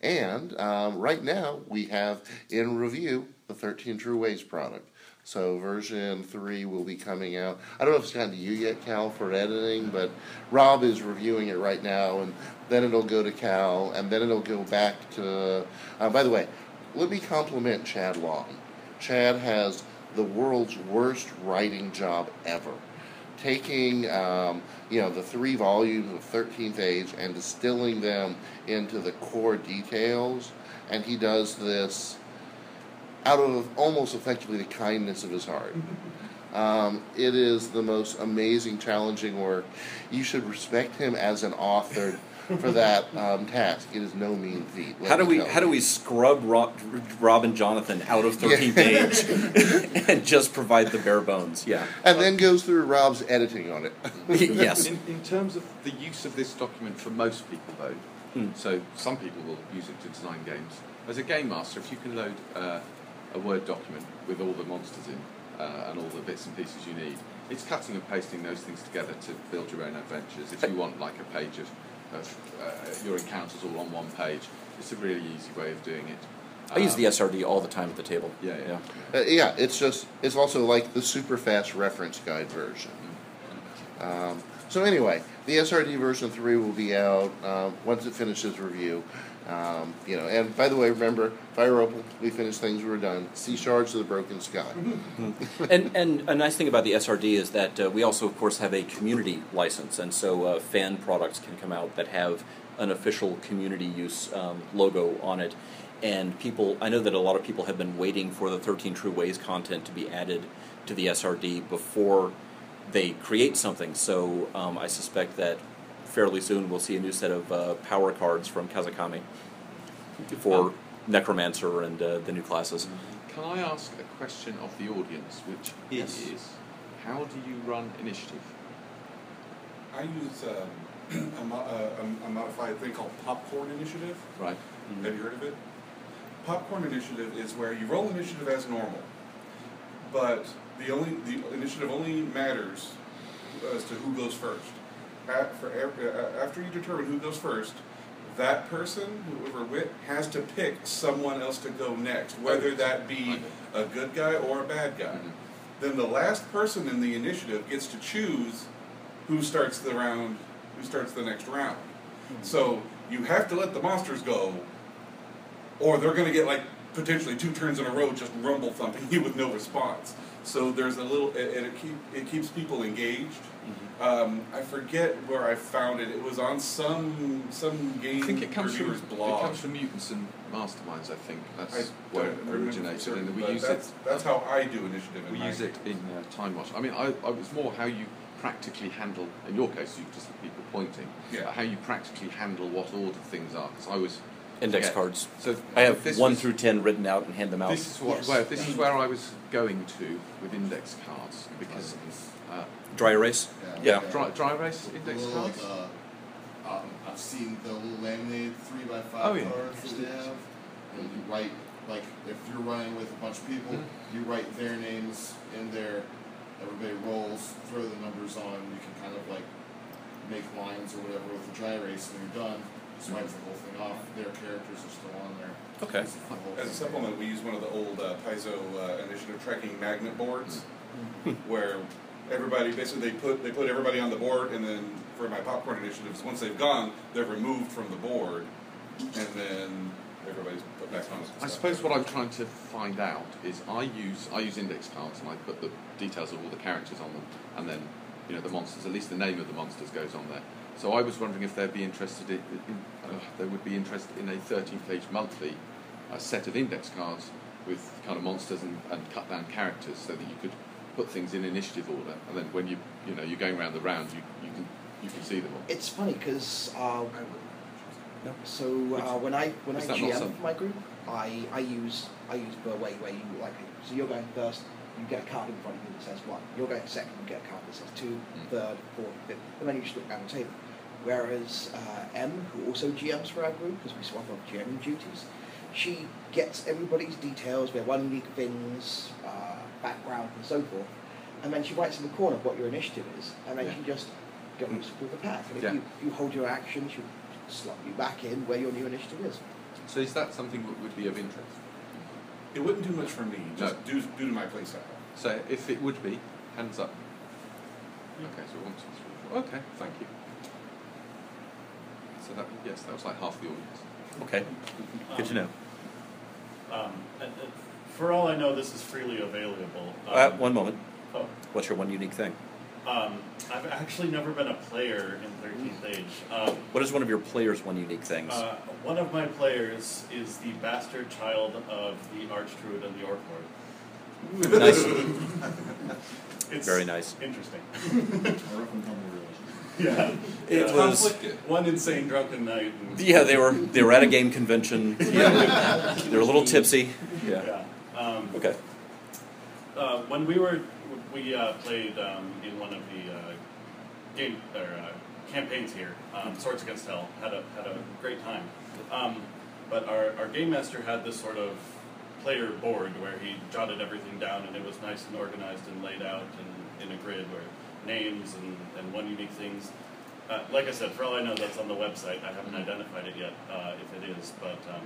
And um, right now, we have in review the thirteen True Ways product. So version three will be coming out. I don't know if it's gotten to you yet, Cal, for editing, but Rob is reviewing it right now, and then it'll go to Cal, and then it'll go back to... Uh, by the way, let me compliment Chad Long. Chad has the world's worst writing job ever. Taking, um, you know, the three volumes of thirteenth Age and distilling them into the core details, and he does this out of almost effectively the kindness of his heart. Um, it is the most amazing, challenging work. You should respect him as an author for that um, task. It is no mean feat. How do we how do we scrub Rob, Rob and Jonathan out of thirteenth yeah. Age and just provide the bare bones? Yeah, and um, then goes through Rob's editing on it. Yes. In, in terms of the use of this document for most people, though, mm. so some people will use it to design games. As a game master, if you can load uh, a Word document with all the monsters in uh, and all the bits and pieces you need, it's cutting and pasting those things together to build your own adventures. If you want, like, a page of Of, uh, your encounters all on one page. It's a really easy way of doing it. Um, I use the S R D all the time at the table. Yeah, yeah. Yeah, uh, yeah it's just, it's also like the super fast reference guide version. Um, so anyway, the S R D version three will be out um, once it finishes review. Um, you know, and by the way, remember, Fire Opal, we finished things, we were done. See Shards of the Broken Sky. Mm-hmm. and and a nice thing about the S R D is that uh, we also, of course, have a community license, and so uh, fan products can come out that have an official community use um, logo on it. And people, I know that a lot of people have been waiting for the thirteen True Ways content to be added to the S R D before they create something. So um, I suspect that fairly soon we'll see a new set of uh, power cards from Kazakami for um, Necromancer and uh, the new classes. Can I ask a question of the audience, which yes. is, how do you run initiative? I use um, a, mo a, a modified thing called Popcorn Initiative. Right. Mm-hmm. Have you heard of it? Popcorn Initiative is where you roll initiative as normal, but the only the initiative only matters as to who goes first. After you determine who goes first, that person, whoever went, has to pick someone else to go next, whether that be a good guy or a bad guy. Mm-hmm. Then the last person in the initiative gets to choose who starts the round, who starts the next round. Mm-hmm. So you have to let the monsters go, or they're going to get like potentially two turns in a row just rumble thumping you with no response. So there's a little, and it, keep, it keeps people engaged. Mm-hmm. um, I forget where I found it. It was on some some game I think it comes reviewer's from, blog. It comes from Mutants and Masterminds, I think. That's I where it originated. Certain, and we use that's, it, that's how I do initiative. We in use it in uh, Time Watch. I mean, I, I was more how you practically handle, in your case, you just the people pointing, yeah. how you practically handle what order things are. Because I was... Index yeah. cards. So I have one was, through ten written out and hand them out. This is what, yes. well, this is where I was going to with index cards because uh, dry erase. Yeah, yeah. Dry, dry erase index little, cards. Uh, um, I've seen the little laminated three by five oh, yeah. cards that they have. And you write like if you're running with a bunch of people, mm-hmm. you write their names in there. Everybody rolls, throw the numbers on. You can kind of like make lines or whatever with the dry erase, and you're done. Swipes the whole thing off. Their characters are still on there. Okay. The As a supplement, we use one of the old uh, Paizo uh, initiative tracking magnet boards, where everybody basically they put they put everybody on the board, and then for my popcorn initiatives, once they've gone, they're removed from the board, and then everybody's put back on. I suppose what I'm trying to find out is I use I use index cards, and I put the details of all the characters on them, and then you know the monsters. At least the name of the monsters goes on there. So I was wondering if they'd be interested in, in uh, they would be interested in a thirteenth Age Monthly uh, set of index cards with kind of monsters and, and cut down characters, so that you could put things in initiative order, and then when you you know you're going round the round, you you can you can see them all. It's funny because uh, so uh, when I when Is I G M my group, I I use I use the way where you like so you're going first. You get a card in front of you that says one. You're going second, you get a card that says two, mm. third, fourth, fifth, and then you just look down the table. Whereas uh, M, who also G Ms for our group, because we swap off G M duties, she gets everybody's details, their one unique things, uh, background, and so forth, and then she writes in the corner what your initiative is, and then yeah. she just goes mm. through the pack. And if yeah. you, you hold your action, she'll slot you back in where your new initiative is. So is that something that would be of interest? It wouldn't do much for me, just no. due, due to my playstyle. So if it would be, hands up. Okay, so one, two, three, four. Okay, thank you. So that, yes, that was like half the audience. Okay, good um, to know. Um, and, and for all I know, this is freely available. Um, uh, one moment. Oh. What's your one unique thing? Um, I've actually never been a player in thirteenth Age. Um, what is one of your players' one unique things? Uh, one of my players is the bastard child of the Archdruid and the Orc Lord. Nice. It's very nice. Interesting. Yeah. It uh, was one insane drunken night. Yeah, they were they were at a game convention. Yeah. They were a little tipsy. Yeah. yeah. Um, okay. Uh, when we were. We uh, played um, in one of the uh, game or, uh, campaigns here. Um, Swords Against Hell had a had a great time, um, but our our game master had this sort of player board where he jotted everything down, and it was nice and organized and laid out and in a grid where names and, and one unique things. Uh, like I said, for all I know, that's on the website. I haven't identified it yet, uh, if it is, but um,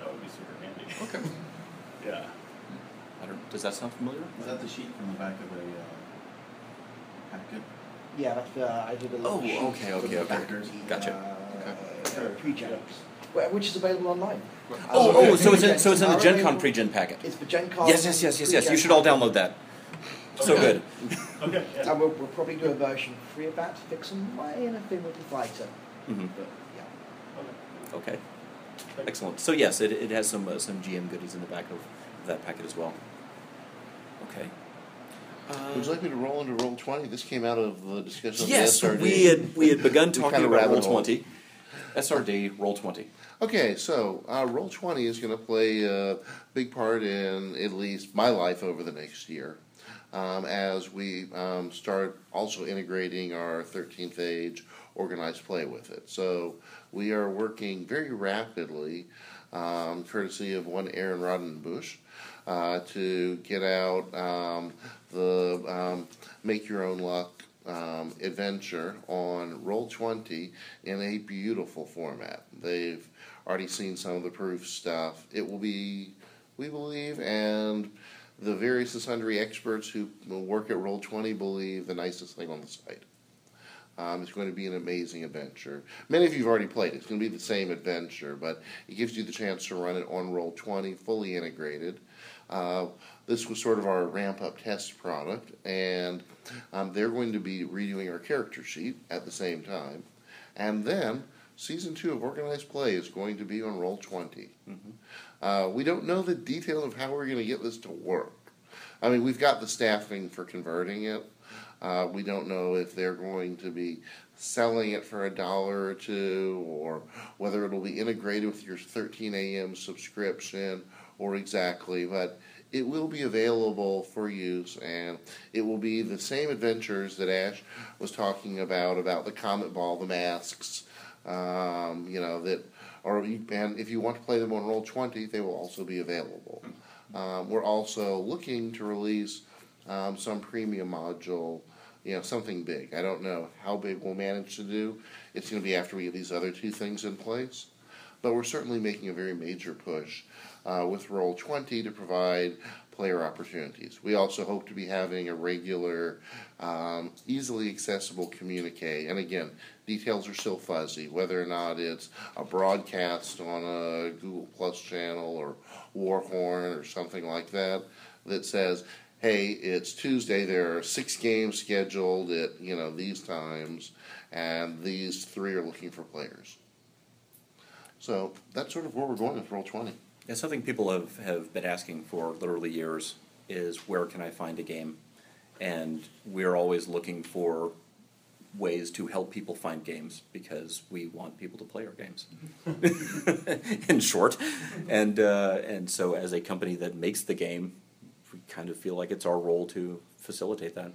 that would be super handy. Okay. Yeah. I don't, does that sound familiar? Is that the sheet from the back of a uh, packet? Yeah, that's the. Uh, I did a little. Oh, okay, okay, okay. Backers. Gotcha. Uh, Okay. Pre-gens. Which is available online. Right. Oh, oh, oh so, it's in, so it's in the Gen Con pre-gen packet. It's the Gen Con. Yes, yes, yes, yes, yes. You should all download that. Okay. So good. Okay. Yeah. And we'll, we'll probably do a version three of that to fix some way and a thing with the fighter. Mm-hmm. But, yeah. Okay. Excellent. So yes, it, it has some uh, some G M goodies in the back of that packet as well. Okay. Uh, Would you like me to roll into Roll twenty? This came out of the discussion. Yes, of the S R D. we had we had begun talking about Roll twenty. S R D Roll twenty. Okay, so uh, Roll twenty is going to play a big part in at least my life over the next year, um, as we um, start also integrating our thirteenth Age organized play with it. So we are working very rapidly, um, courtesy of one Aaron Rodenbusch, uh, to get out um, the um, Make Your Own Luck Um, adventure on Roll twenty in a beautiful format. They've already seen some of the proof stuff. It will be, we believe, and the various and sundry experts who work at Roll twenty believe, the nicest thing on the site. Um, it's going to be an amazing adventure. Many of you have already played it. It's going to be the same adventure, but it gives you the chance to run it on Roll twenty, fully integrated. Uh, this was sort of our ramp-up test product, and um, they're going to be redoing our character sheet at the same time. And then, Season two of Organized Play is going to be on Roll twenty. Mm-hmm. Uh, we don't know the detail of how we're going to get this to work. I mean, we've got the staffing for converting it. Uh, we don't know if they're going to be selling it for a dollar or two, or whether it will be integrated with your thirteen a m subscription, or exactly, but it will be available for use, and it will be the same adventures that Ash was talking about, about the comet ball, the masks, um, you know, that, or, and if you want to play them on Roll twenty, they will also be available. Um, we're also looking to release um, some premium module, you know, something big. I don't know how big we'll manage to do. It's going to be after we get these other two things in place, but we're certainly making a very major push Uh, with Roll twenty to provide player opportunities. We also hope to be having a regular, um, easily accessible communique. And again, details are still fuzzy, whether or not it's a broadcast on a Google Plus channel or Warhorn or something like that, that says, hey, it's Tuesday, there are six games scheduled at, you know, these times, and these three are looking for players. So that's sort of where we're going with Roll twenty. Yeah, something people have, have been asking for literally years is, where can I find a game? And we're always looking for ways to help people find games, because we want people to play our games, in short. And uh, and so as a company that makes the game, we kind of feel like it's our role to facilitate that.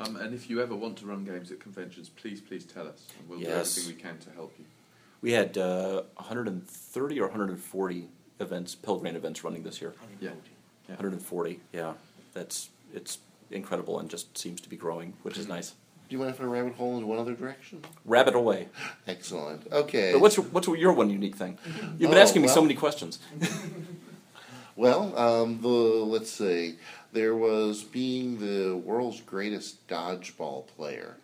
Um, and if you ever want to run games at conventions, please, please tell us. And we'll yes. do everything we can to help you. We had uh, one hundred thirty or one hundred forty events, Pelgrane events running this year. Yeah. Yeah. one hundred forty, yeah. That's, it's incredible and just seems to be growing, which is nice. Do you mind if I rabbit hole in one other direction? Rabbit away. Excellent. Okay. But what's your, what's your one unique thing? You've been oh, asking me well, so many questions. well, um, the, let's see. There was being the world's greatest dodgeball player.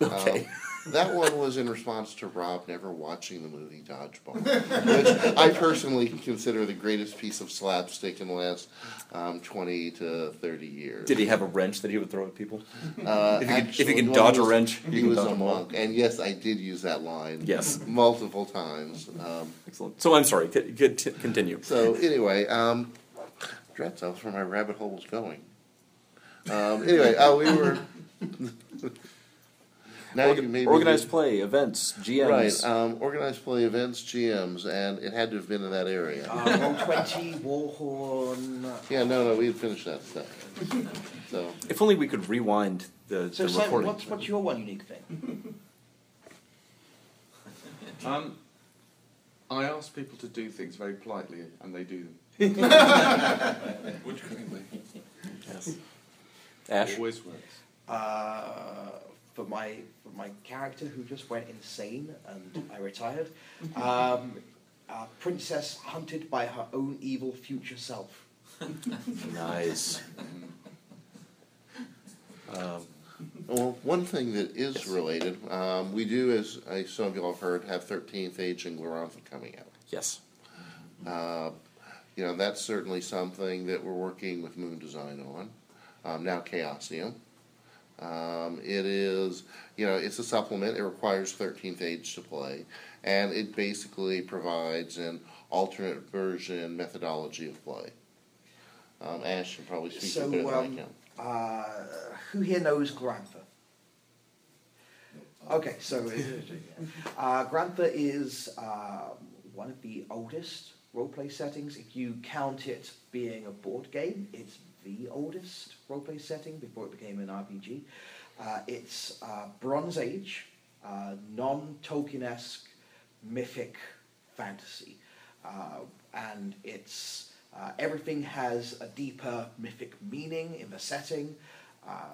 Okay. Um, that one was in response to Rob never watching the movie Dodgeball, which I personally consider the greatest piece of slapstick in the last um, twenty to thirty years. Did he have a wrench that he would throw at people? Uh, if, you actually, can, if you can dodge was, a wrench, you he can was dodge a monk. And yes, I did use that line yes. multiple times. Um, Excellent. So I'm sorry. C- c- continue. So anyway, um, dreads, that was where my rabbit hole was going. Um, anyway, uh, we were... Now Orga- you maybe organized play, events, G Ms. Right, um, organized play, events, G Ms, and it had to have been in that area. Um, Roll twenty, Warhorn. Yeah, no, no, we had finished that stuff. So, if only we could rewind the, so the Simon, recording. So, what's, what's your one unique thing? um, I ask people to do things very politely, and they do them. Which can be? Yes. Ash? Always works. Uh... For my for my character who just went insane and I retired, um, a princess hunted by her own evil future self. Nice. um, well, One thing that is yes. related, um, we do, as I, some of you all have heard, have thirteenth Age and Glorantha coming out. Yes. Uh, you know, that's certainly something that we're working with Moon Design on. Um, now Chaosium. Um, it is, you know, it's a supplement. It requires thirteenth Age to play, and it basically provides an alternate version methodology of play. Um, Ash should probably speak so, a bit um, than I can. Uh, who here knows Glorantha? Okay, so uh, Glorantha is uh, one of the oldest roleplay settings. If you count it being a board game, it's the oldest roleplay setting before it became an R P G. Uh, it's uh, Bronze Age, uh, non-Tolkien-esque, mythic fantasy. Uh, and it's uh, everything has a deeper mythic meaning in the setting. Uh,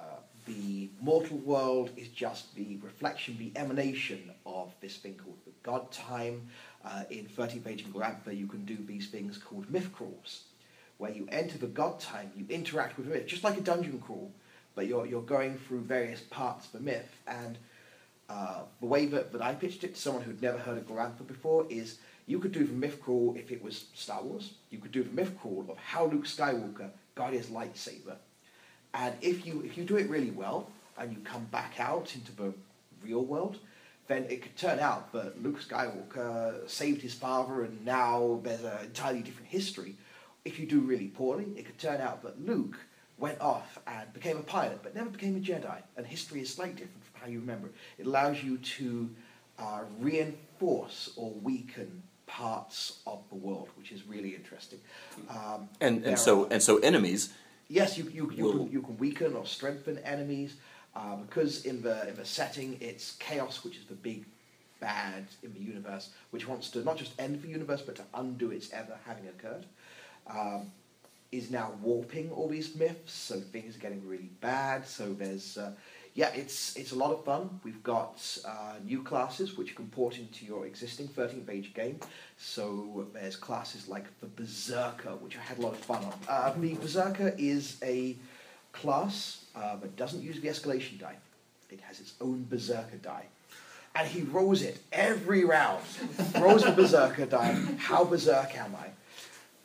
the mortal world is just the reflection, the emanation of this thing called the God Time. Uh, in thirteenth Age and Glorantha, you can do these things called myth crawls, where you enter the God Time, you interact with the myth, just like a dungeon crawl, but you're you're going through various parts of the myth. And uh, the way that, that I pitched it to someone who'd never heard of Glorantha before is, you could do the myth crawl if it was Star Wars. You could do the myth crawl of how Luke Skywalker got his lightsaber. And if you if you do it really well, and you come back out into the real world, then it could turn out that Luke Skywalker saved his father, and now there's an entirely different history. If you do really poorly, it could turn out that Luke went off and became a pilot, but never became a Jedi, and history is slightly different from how you remember it. It allows you to uh, reinforce or weaken parts of the world, which is really interesting. Um, and and so are, and so enemies. Yes, you you you, can, you can weaken or strengthen enemies uh, because in the in the setting it's chaos, which is the big bad in the universe, which wants to not just end the universe but to undo its ever having occurred. Um, is now warping all these myths, so things are getting really bad. So there's uh, yeah, it's it's a lot of fun. We've got uh, new classes which you can port into your existing thirteenth Age game. So there's classes like the Berserker, which I had a lot of fun on. Uh, the Berserker is a class uh, that doesn't use the escalation die. It has its own Berserker die. And he rolls it every round. Rolls the Berserker die. How berserk am I?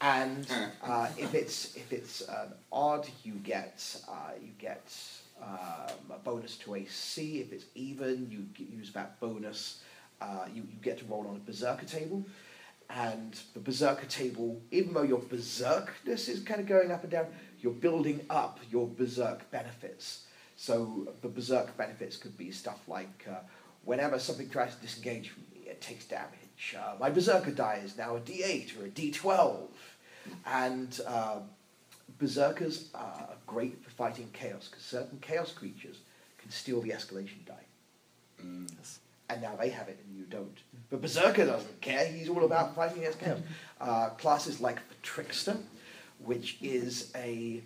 And uh, if it's if it's an odd, you get uh, you get um, a bonus to A C. If it's even, you g- use that bonus. Uh, you you get to roll on a berserker table, and the berserker table, even though your berserkness is kind of going up and down, you're building up your berserk benefits. So the berserk benefits could be stuff like uh, whenever something tries to disengage from me, it takes damage. Uh, my berserker die is now a D eight or a D twelve. And uh, berserkers are great for fighting chaos, because certain chaos creatures can steal the escalation die. Mm. And now they have it and you don't. But berserker doesn't care, he's all about fighting against chaos. Uh, classes like the Trickster, which is a...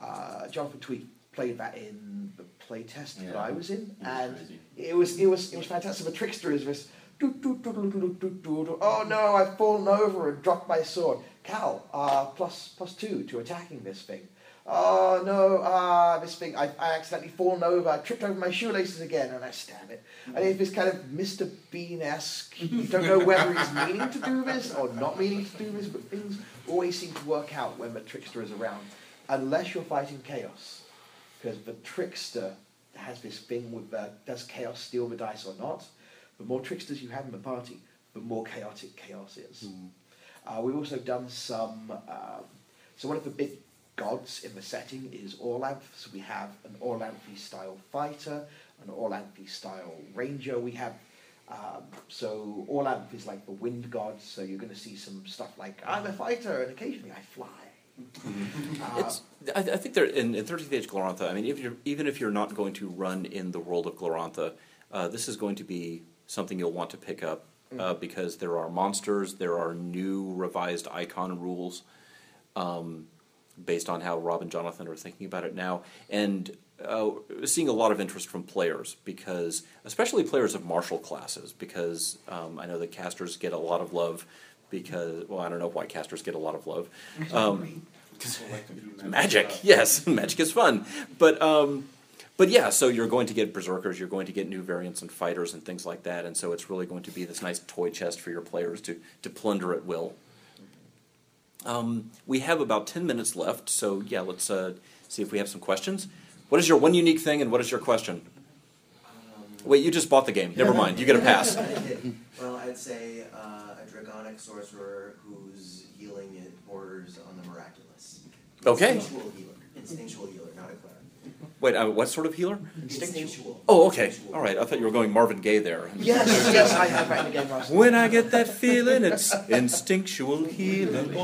Uh, Jonathan Tweet played that in the playtest yeah. that I was in, it and was it was it was it was fantastic. The Trickster is this... Do, do, do, do, do, do, do, do. Oh no, I've fallen over and dropped my sword. Cal, uh, plus, plus two to attacking this thing. Oh no, uh, this thing, I, I accidentally fallen over, I tripped over my shoelaces again, and I stab it. And it's this kind of Mister Bean-esque, you don't know whether he's meaning to do this or not meaning to do this, but things always seem to work out when the Trickster is around, unless you're fighting chaos. Because the Trickster has this thing with, uh, does chaos steal the dice or not? The more Tricksters you have in the party, the more chaotic chaos is. Mm. Uh, we've also done some... Um, so one of the big gods in the setting is Orlanth. So we have an Orlanthi-style fighter, an Orlanthi-style ranger. We have... Um, so Orlanth is like the wind god, so you're going to see some stuff like, I'm a fighter, and occasionally I fly. uh, it's, I, I think there, in, in thirteenth Age Glorantha, I mean, if you're, even if you're not going to run in the world of Glorantha, uh, this is going to be... something you'll want to pick up uh, because there are monsters, there are new revised icon rules um, based on how Rob and Jonathan are thinking about it now, and uh, seeing a lot of interest from players, because especially players of martial classes, because um, I know that casters get a lot of love because, well, I don't know why casters get a lot of love. Um, 'cause magic, yes, magic is fun, but... Um, But yeah, so you're going to get Berserkers, you're going to get new variants and fighters and things like that, and so it's really going to be this nice toy chest for your players to, to plunder at will. Um, we have about ten minutes left, so yeah, let's uh, see if we have some questions. What is your one unique thing, and what is your question? Um, Wait, you just bought the game. Never mind, you get a pass. Well, I'd say uh, a Draconic Sorcerer whose healing it borders on the miraculous. Okay. Instinctual healer, Instinctual healer not a cleric. Wait, uh, what sort of healer? Instinctual. Oh, okay. All right. I thought you were going Marvin Gaye there. Yes, yes, I have written again. When I get that feeling, it's instinctual healing.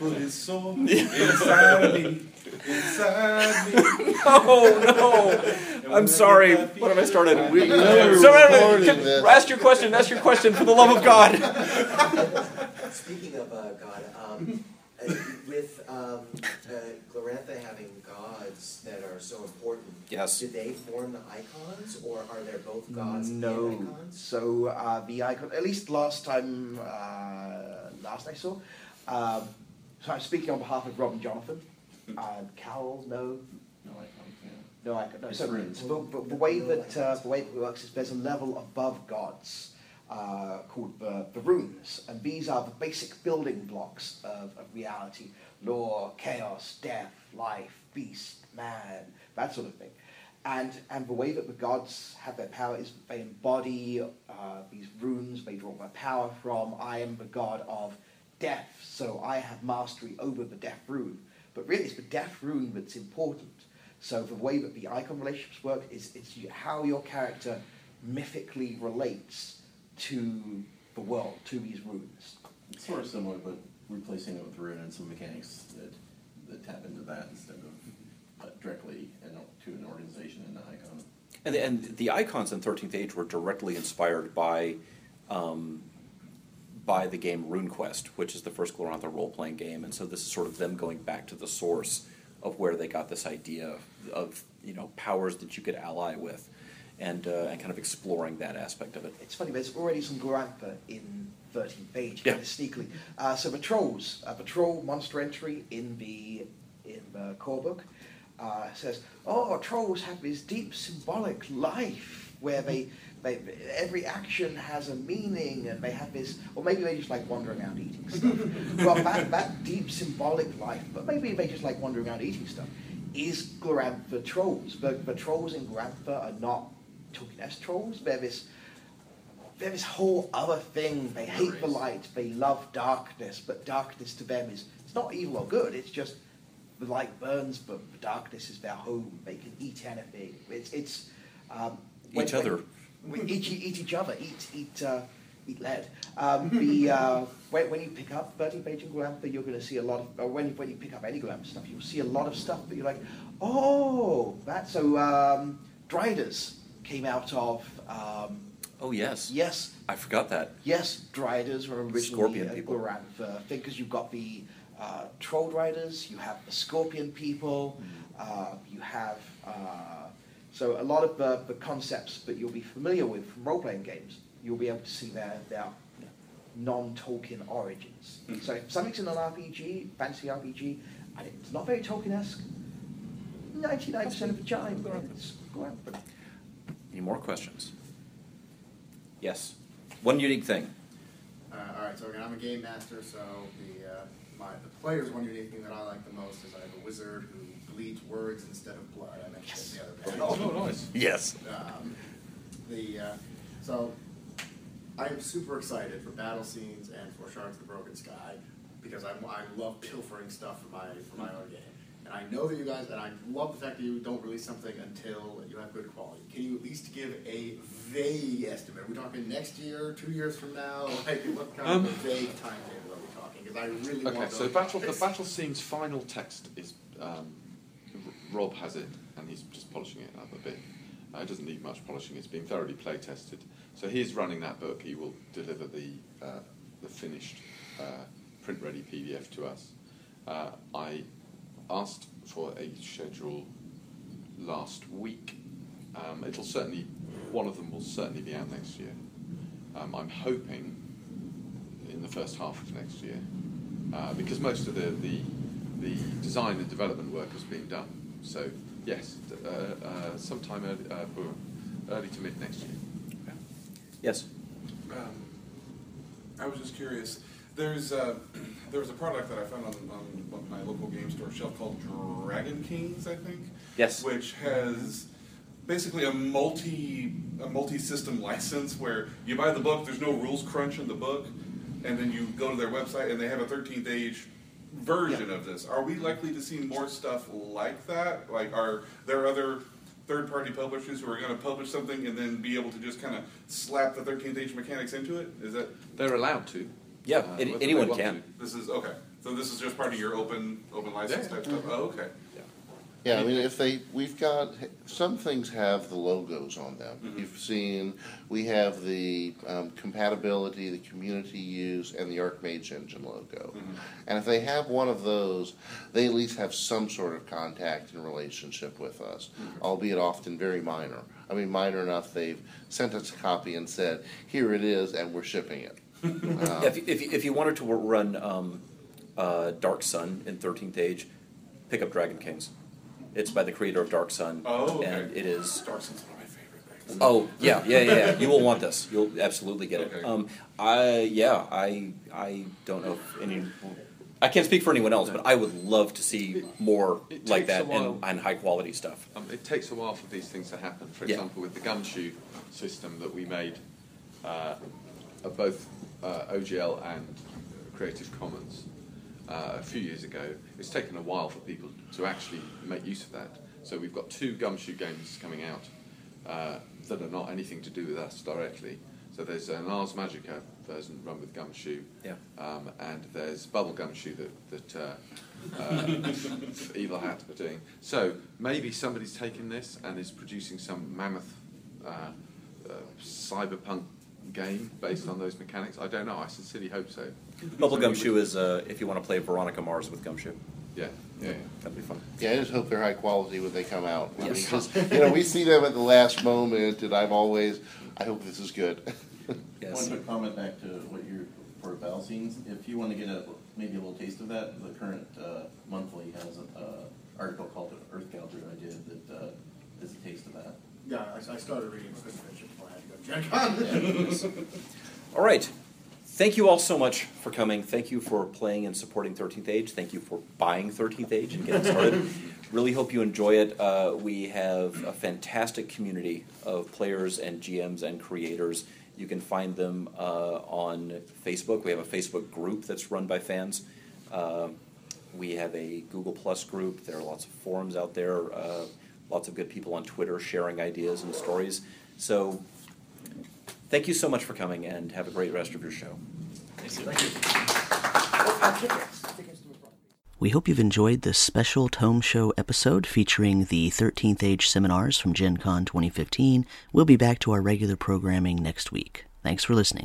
Put his soul inside me, inside me. No, no. I'm sorry. What have I started? We never started. Ask your question. Ask your question for the love of God. Speaking of uh, God, um, with um, uh, Glorantha having gods that are so important, yes. Do they form the icons, or are there both gods no. and icons? So uh, the icon, at least last time, uh, last I saw, uh, so I'm speaking on behalf of Rob and Jonathan, uh, Cal, no, no icons, yeah. no icons. No, so the, the, the way that uh, the way it works is there's a level above gods. Uh, called the, the runes, and these are the basic building blocks of, of reality: law, chaos, death, life, beast, man, that sort of thing. And and the way that the gods have their power is that they embody uh, these runes. They draw their power from. I am the god of death, so I have mastery over the death rune. But really, it's the death rune that's important. So the way that the icon relationships work is it's how your character mythically relates to the world, to these runes. It's sort of similar, but replacing it with rune and some mechanics that, that tap into that instead of uh, directly in, to an organization and an icon. And the, and the icons in thirteenth Age were directly inspired by um, by the game RuneQuest, which is the first Glorantha role-playing game, and so this is sort of them going back to the source of where they got this idea of, of you know, powers that you could ally with. And, uh, and kind of exploring that aspect of it. It's funny, there's already some Glorantha in thirteenth Age, yeah. kind of sneakily. Uh, so the trolls, uh, the troll monster entry in the in the core book uh, says, oh, trolls have this deep symbolic life where they, they every action has a meaning and they have this, or maybe they just like wandering around eating stuff. Well, that, that deep symbolic life, but maybe they just like wandering around eating stuff, is Glorantha trolls. The, the trolls in Glorantha are not as trolls, they're this, they're this whole other thing. They hate the light, they love darkness, but darkness to them is it's not evil or good, it's just the light burns, but the darkness is their home. They can eat anything. It's, it's um, each when, other. When, when eat, eat each other, eat eat uh, eat lead. Um, the, uh, when, when you pick up thirteenth Age and Glorantha, you're going to see a lot of, or when, when you pick up any Glorantha stuff, you'll see a lot of stuff that you're like, oh, that's so, um, Driders. Came out of um, oh yes yes I forgot that yes Driders were originally Scorpion people. Glorantha thing, because you've got the uh, troll Driders, you have the Scorpion people, mm-hmm. uh, you have uh, so a lot of the, the concepts that you'll be familiar with from role playing games, you'll be able to see their their yeah. non-Tolkien origins. Mm-hmm. So if something's in an R P G, fantasy R P G, and it's not very Tolkien-esque, ninety-nine percent of the time it's Glorantha. Any more questions? Yes. One unique thing. Uh, all right, so again, I'm a game master, so the uh, my the player's one unique thing that I like the most is I have a wizard who bleeds words instead of blood. I mentioned yes. the other panel. Oh, no, nice. Yes. Um, the, uh, so I'm super excited for battle scenes and for Shards of the Broken Sky because I, I love pilfering stuff for my, for my own game. And I know that you guys, and I love the fact that you don't release something until you have good quality. Can you at least give a vague estimate? Are we talking next year, two years from now? Like, what kind um, of vague timetable are we talking? Because I really okay, want to... Okay, so battle, the battle scene's final text is... Um, Rob has it, and he's just polishing it up a bit. Uh, it doesn't need much polishing. It's been thoroughly play-tested. So he's running that book. He will deliver the, uh, the finished uh, print-ready P D F to us. Uh, I... asked for a schedule last week. Um, it'll certainly, one of them will certainly be out next year. Um, I'm hoping in the first half of next year, uh, because most of the, the the design and development work has been done. So Yes, uh, uh, sometime early, uh, early to mid next year. Yeah. Yes. Um, I was just curious. There's a, there's a product that I found on, on my local game store shelf called Dragon Kings, I think. Yes. Which has basically a multi a multi-system license where you buy the book, there's no rules crunch in the book, and then you go to their website and they have a thirteenth Age version yeah. of this. Are we likely to see more stuff like that? Like, are there other third-party publishers who are going to publish something and then be able to just kind of slap the thirteenth Age mechanics into it? Is that they're allowed to? Yeah, uh, it, anyone can. To. This is okay. So this is just part of your open open license yeah. type stuff. Mm-hmm. Oh, okay. Yeah. Yeah, I mean, if they, we've got, some things have the logos on them. Mm-hmm. You've seen, we have the um, compatibility, the community use, and the Archmage Engine logo. Mm-hmm. And if they have one of those, they at least have some sort of contact and relationship with us, mm-hmm. albeit often very minor. I mean, minor enough they've sent us a copy and said, here it is, and we're shipping it. um, yeah, if, you, if, you, if you wanted to run um, uh, Dark Sun in thirteenth Age, pick up Dragon Kings. It's by the creator of Dark Sun, oh, okay. and it is... Dark Sun's one of my favorite things. Oh, yeah, yeah, yeah, yeah. You will want this. You'll absolutely get okay. it. Um, I, yeah, I I don't know if any... I can't speak for anyone else, but I would love to see more it, it like that and, and high-quality stuff. Um, it takes a while for these things to happen. For example, yeah. with the Gumshoe system that we made, uh, of both uh, O G L and Creative Commons... Uh, a few years ago, it's taken a while for people to actually make use of that. So we've got two Gumshoe games coming out uh, that are not anything to do with us directly. So there's an Ars Magica version run with Gumshoe, yeah. um, and there's Bubble Gumshoe that, that uh, uh, Evil Hat are doing. So maybe somebody's taken this and is producing some mammoth uh, uh, cyberpunk game based on those mechanics. I don't know. I sincerely hope so. Bubble Gumshoe is uh, if you want to play Veronica Mars with Gumshoe. Yeah, yeah, yeah. That'd be fun. Yeah, I just hope they're high quality when they come out. Yes. I mean, you know, we see them at the last moment, and I've always, I hope this is good. Yes. One comment back to what you're for battle scenes. If you want to get a maybe a little taste of that, the current uh, monthly has an uh, article called Earth Gouger I did that uh, is a taste of that. Yeah, I, I started reading the fiction before I had to go check on. All right. Thank you all so much for coming. Thank you for playing and supporting thirteenth Age. Thank you for buying thirteenth Age and getting started. Really hope you enjoy it. Uh, we have a fantastic community of players and G Ms and creators. You can find them uh, on Facebook. We have a Facebook group that's run by fans. Uh, we have a Google Plus group. There are lots of forums out there. Uh, lots of good people on Twitter sharing ideas and stories. So... thank you so much for coming, and have a great rest of your show. Thank you. We hope you've enjoyed this special Tome Show episode featuring the thirteenth Age seminars from Gen Con twenty fifteen. We'll be back to our regular programming next week. Thanks for listening.